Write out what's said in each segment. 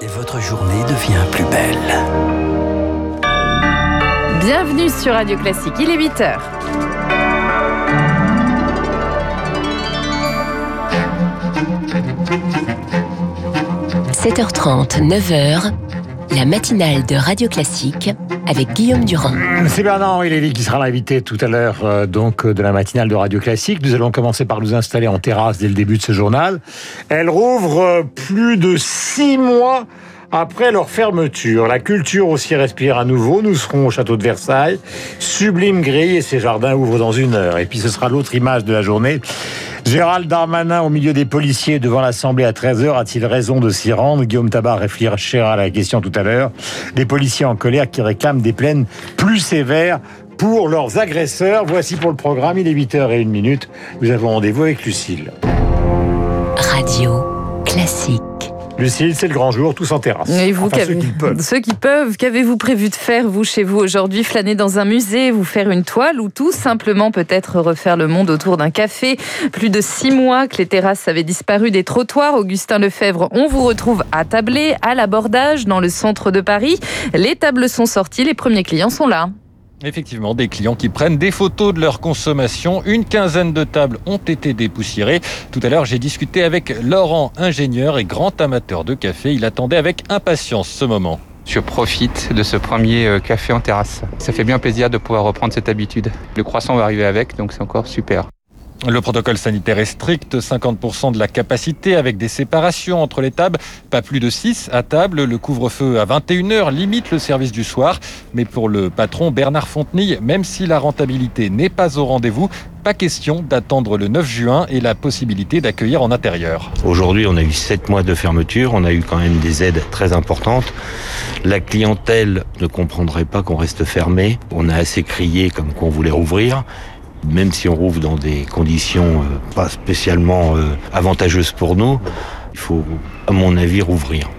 Et votre journée devient plus belle. Bienvenue sur Radio Classique, il est 8h. – 7h30, 9h, la matinale de Radio Classique avec Guillaume Durand. C'est Bernard-Henri Lévy qui sera l'invité tout à l'heure de la matinale de Radio Classique. Nous allons commencer par nous installer en terrasse dès le début de ce journal. Elle rouvre plus de 6 mois après leur fermeture. La culture aussi respire à nouveau. Nous serons au château de Versailles. Sublime grille et ses jardins ouvrent dans 1 heure. Et puis ce sera l'autre image de la journée. Gérald Darmanin au milieu des policiers devant l'Assemblée à 13h, a-t-il raison de s'y rendre? Guillaume Tabard réfléchira à la question tout à l'heure. Des policiers en colère qui réclament des peines plus sévères pour leurs agresseurs. Voici pour le programme, il est 8h01. Nous avons rendez-vous avec Lucille. Radio Classique. Lucille, c'est le grand jour, tous en terrasse. Et vous, enfin, ceux qui peuvent, qu'avez-vous prévu de faire, vous, chez vous, aujourd'hui? Flâner dans un musée, vous faire une toile ou tout simplement peut-être refaire le monde autour d'un café? Plus de 6 mois que les terrasses avaient disparu des trottoirs. Augustin Lefebvre, on vous retrouve attablé à l'abordage dans le centre de Paris. Les tables sont sorties, les premiers clients sont là. Effectivement, des clients qui prennent des photos de leur consommation. Une quinzaine de tables ont été dépoussiérées. Tout à l'heure, j'ai discuté avec Laurent, ingénieur et grand amateur de café. Il attendait avec impatience ce moment. Je profite de ce premier café en terrasse. Ça fait bien plaisir de pouvoir reprendre cette habitude. Le croissant va arriver avec, donc c'est encore super. Le protocole sanitaire est strict, 50% de la capacité avec des séparations entre les tables, pas plus de 6 à table. Le couvre-feu à 21h limite le service du soir. Mais pour le patron Bernard Fontenille, même si la rentabilité n'est pas au rendez-vous, pas question d'attendre le 9 juin et la possibilité d'accueillir en intérieur. Aujourd'hui, on a eu 7 mois de fermeture, on a eu quand même des aides très importantes. La clientèle ne comprendrait pas qu'on reste fermé. On a assez crié comme qu'on voulait rouvrir. Même si on rouvre dans des conditions pas spécialement avantageuses pour nous, il faut, à mon avis, rouvrir.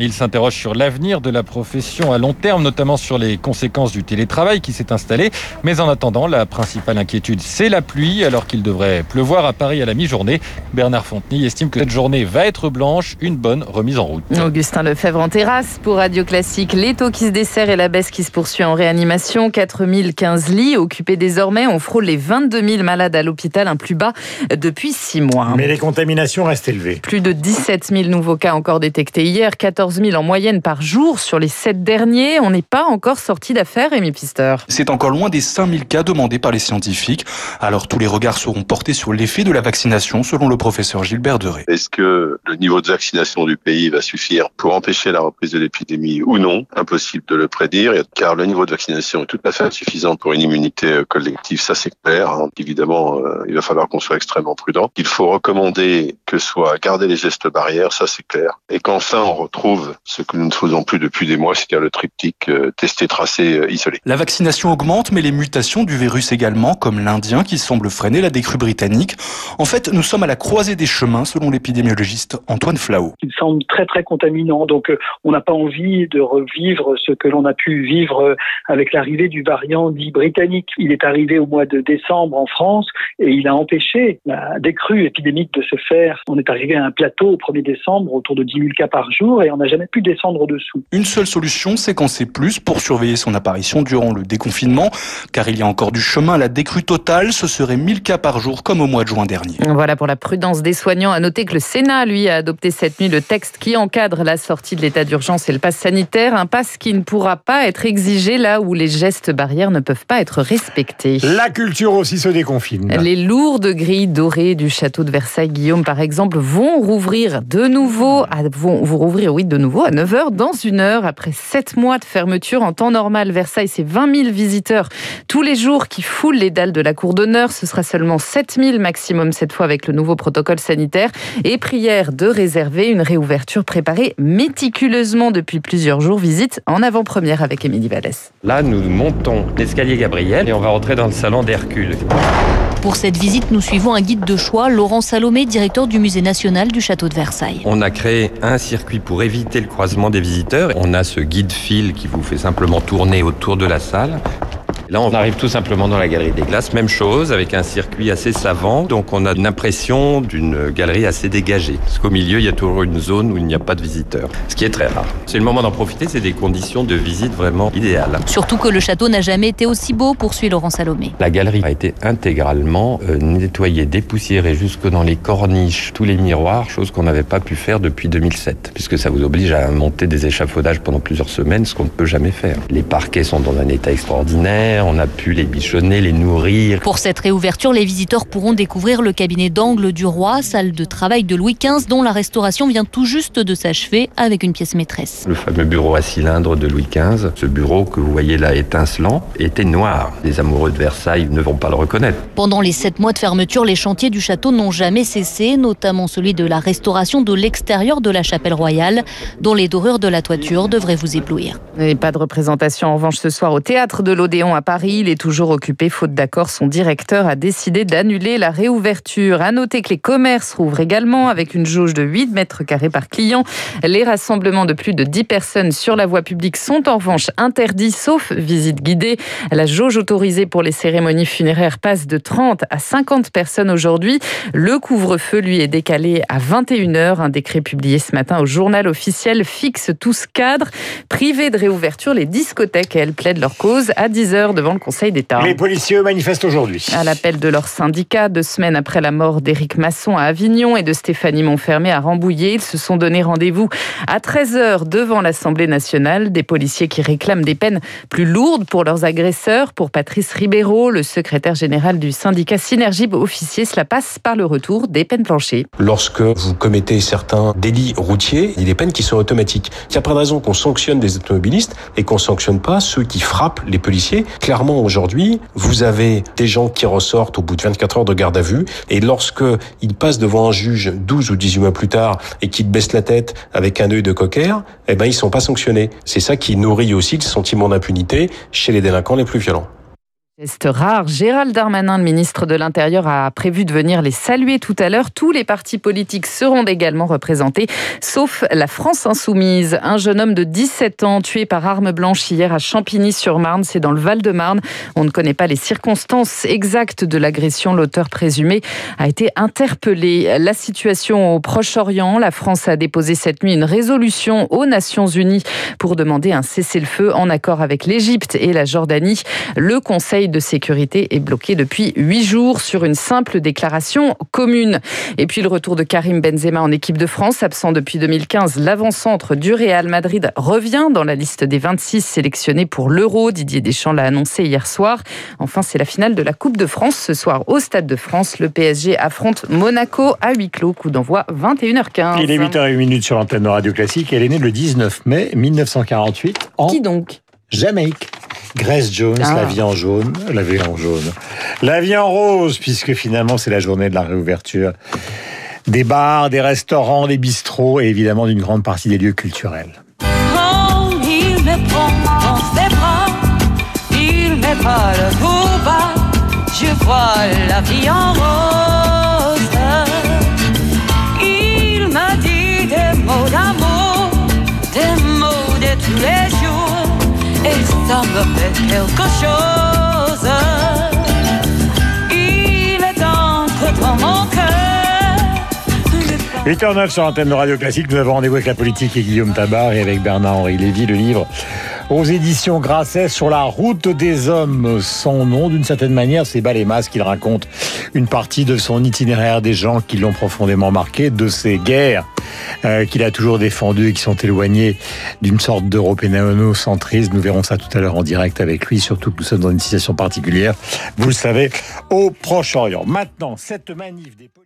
Il s'interroge sur l'avenir de la profession à long terme, notamment sur les conséquences du télétravail qui s'est installé. Mais en attendant, la principale inquiétude, c'est la pluie, alors qu'il devrait pleuvoir à Paris à la mi-journée. Bernard Fontenay estime que cette journée va être blanche, une bonne remise en route. Augustin Lefebvre en terrasse pour Radio Classique. Les taux qui se desserrent et la baisse qui se poursuit en réanimation. 4015 lits occupés désormais. On frôle les 22 000 malades à l'hôpital, un plus bas depuis 6 mois. Mais les contaminations restent élevées. Plus de 17 000 nouveaux cas encore détectés hier, 14 000 en moyenne par jour sur les 7 derniers. On n'est pas encore sorti d'affaire, Émile Pister. C'est encore loin des 5000 cas demandés par les scientifiques. Alors tous les regards seront portés sur l'effet de la vaccination, selon le professeur Gilbert Deray. Est-ce que le niveau de vaccination du pays va suffire pour empêcher la reprise de l'épidémie ou non? Impossible de le prédire, car le niveau de vaccination est tout à fait insuffisant pour une immunité collective, ça c'est clair. Évidemment, il va falloir qu'on soit extrêmement prudent. Il faut recommander que soit garder les gestes barrières, ça c'est clair. Et qu'enfin on retrouve ce que nous ne faisons plus depuis des mois, c'est-à-dire le triptyque testé, tracé, isolé. La vaccination augmente, mais les mutations du virus également, comme l'Indien qui semble freiner la décrue britannique. En fait, nous sommes à la croisée des chemins, selon l'épidémiologiste Antoine Flau. Il semble très très contaminant, donc on n'a pas envie de revivre ce que l'on a pu vivre avec l'arrivée du variant dit britannique. Il est arrivé au mois de décembre en France et il a empêché la décrue épidémique de se faire. On est arrivé à un plateau au 1er décembre, autour de 10 000 cas par jour, et on a jamais pu descendre au-dessous. Une seule solution, séquencer plus pour surveiller son apparition durant le déconfinement, car il y a encore du chemin. La décrue totale, ce serait 1000 cas par jour, comme au mois de juin dernier. Voilà pour la prudence des soignants. À noter que le Sénat, lui, a adopté cette nuit le texte qui encadre la sortie de l'état d'urgence et le pass sanitaire. Un pass qui ne pourra pas être exigé là où les gestes barrières ne peuvent pas être respectés. La culture aussi se déconfine. Les lourdes grilles dorées du château de Versailles, Guillaume, par exemple, vont rouvrir de nouveau à 9h dans 1 heure après 7 mois de fermeture. En temps normal, Versailles, c'est 20 000 visiteurs tous les jours qui foulent les dalles de la cour d'honneur. Ce sera seulement 7 000 maximum cette fois avec le nouveau protocole sanitaire. Et prière de réserver, une réouverture préparée méticuleusement depuis plusieurs jours. Visite en avant-première avec Émilie Vallès. Là, nous montons l'escalier Gabriel et on va rentrer dans le salon d'Hercule. Pour cette visite, nous suivons un guide de choix, Laurent Salomé, directeur du musée national du château de Versailles. On a créé un circuit pour éviter le croisement des visiteurs. On a ce guide fil qui vous fait simplement tourner autour de la salle. Là, on arrive tout simplement dans la galerie des glaces. Même chose, avec un circuit assez savant. Donc, on a une impression d'une galerie assez dégagée. Parce qu'au milieu, il y a toujours une zone où il n'y a pas de visiteurs. Ce qui est très rare. C'est le moment d'en profiter. C'est des conditions de visite vraiment idéales. Surtout que le château n'a jamais été aussi beau, poursuit Laurent Salomé. La galerie a été intégralement nettoyée, dépoussiérée jusque dans les corniches, tous les miroirs, chose qu'on n'avait pas pu faire depuis 2007. Puisque ça vous oblige à monter des échafaudages pendant plusieurs semaines, ce qu'on ne peut jamais faire. Les parquets sont dans un état extraordinaire, on a pu les bichonner, les nourrir. Pour cette réouverture, les visiteurs pourront découvrir le cabinet d'angle du roi, salle de travail de Louis XV, dont la restauration vient tout juste de s'achever avec une pièce maîtresse. Le fameux bureau à cylindre de Louis XV, ce bureau que vous voyez là étincelant, était noir. Les amoureux de Versailles ne vont pas le reconnaître. Pendant les 7 mois de fermeture, les chantiers du château n'ont jamais cessé, notamment celui de la restauration de l'extérieur de la chapelle royale, dont les dorures de la toiture devraient vous éblouir. Et pas de représentation en revanche ce soir au théâtre de l'Odéon à Paris. Il est toujours occupé, faute d'accord. Son directeur a décidé d'annuler la réouverture. À noter que les commerces rouvrent également avec une jauge de 8 mètres carrés par client. Les rassemblements de plus de 10 personnes sur la voie publique sont en revanche interdits, sauf visite guidée. La jauge autorisée pour les cérémonies funéraires passe de 30 à 50 personnes aujourd'hui. Le couvre-feu, lui, est décalé à 21h. Un décret publié ce matin au journal officiel fixe tout ce cadre. Privés de réouverture, les discothèques, elles, plaident leur cause à 10h devant le Conseil d'État. Les policiers manifestent aujourd'hui. À l'appel de leur syndicat, 2 semaines après la mort d'Éric Masson à Avignon et de Stéphanie Montfermé à Rambouillet, ils se sont donné rendez-vous à 13h devant l'Assemblée nationale. Des policiers qui réclament des peines plus lourdes pour leurs agresseurs. Pour Patrice Ribéraud, le secrétaire général du syndicat Synergie Officier, cela passe par le retour des peines planchées. Lorsque vous commettez certains délits routiers, il y a des peines qui sont automatiques. Il n'y a pas de raison qu'on sanctionne des automobilistes et qu'on ne sanctionne pas ceux qui frappent les policiers. Clairement, aujourd'hui, vous avez des gens qui ressortent au bout de 24 heures de garde à vue et lorsqu'ils passent devant un juge 12 ou 18 mois plus tard et qu'ils baissent la tête avec un œil de cocker, eh ben, ils ne sont pas sanctionnés. C'est ça qui nourrit aussi le sentiment d'impunité chez les délinquants les plus violents. Geste rare, Gérald Darmanin, le ministre de l'Intérieur, a prévu de venir les saluer tout à l'heure. Tous les partis politiques seront également représentés, sauf la France Insoumise. Un jeune homme de 17 ans tué par arme blanche hier à Champigny-sur-Marne, c'est dans le Val-de-Marne. On ne connaît pas les circonstances exactes de l'agression. L'auteur présumé a été interpellé. La situation au Proche-Orient, la France a déposé cette nuit une résolution aux Nations Unies pour demander un cessez-le-feu en accord avec l'Égypte et la Jordanie. Le Conseil de sécurité est bloqué depuis 8 jours sur une simple déclaration commune. Et puis le retour de Karim Benzema en équipe de France, absent depuis 2015, l'avant-centre du Real Madrid revient dans la liste des 26 sélectionnés pour l'Euro. Didier Deschamps l'a annoncé hier soir. Enfin, c'est la finale de la Coupe de France. Ce soir, au Stade de France, le PSG affronte Monaco à huis clos. Coup d'envoi 21h15. Il est 8h01 sur l'antenne de Radio Classique. Elle est née le 19 mai 1948 en... Qui donc ? Jamaïque. Grace Jones, La vie en jaune, la vie en jaune, la vie en rose, puisque finalement c'est la journée de la réouverture des bars, des restaurants, des bistrots et évidemment d'une grande partie des lieux culturels. Quand il me prend dans ses bras, il met pas le haut bas, je vois la vie en rose. Il m'a dit des mots d'amour, des mots de tous les jours. Et ça me fait quelque chose. Il est encore dans mon cœur. 8h09 sur l'antenne de Radio Classique. Nous avons rendez-vous avec la politique et Guillaume Tabard et avec Bernard-Henri Lévy, le livre aux éditions Grasset sur la route des hommes sans nom. D'une certaine manière, c'est Balémas qu'il raconte une partie de son itinéraire, des gens qui l'ont profondément marqué, de ses guerres qu'il a toujours défendues et qui sont éloignées d'une sorte d'européano-centrisme. Nous verrons ça tout à l'heure en direct avec lui, surtout que nous sommes dans une situation particulière, vous le savez, au Proche-Orient. Maintenant, cette manif des politiques...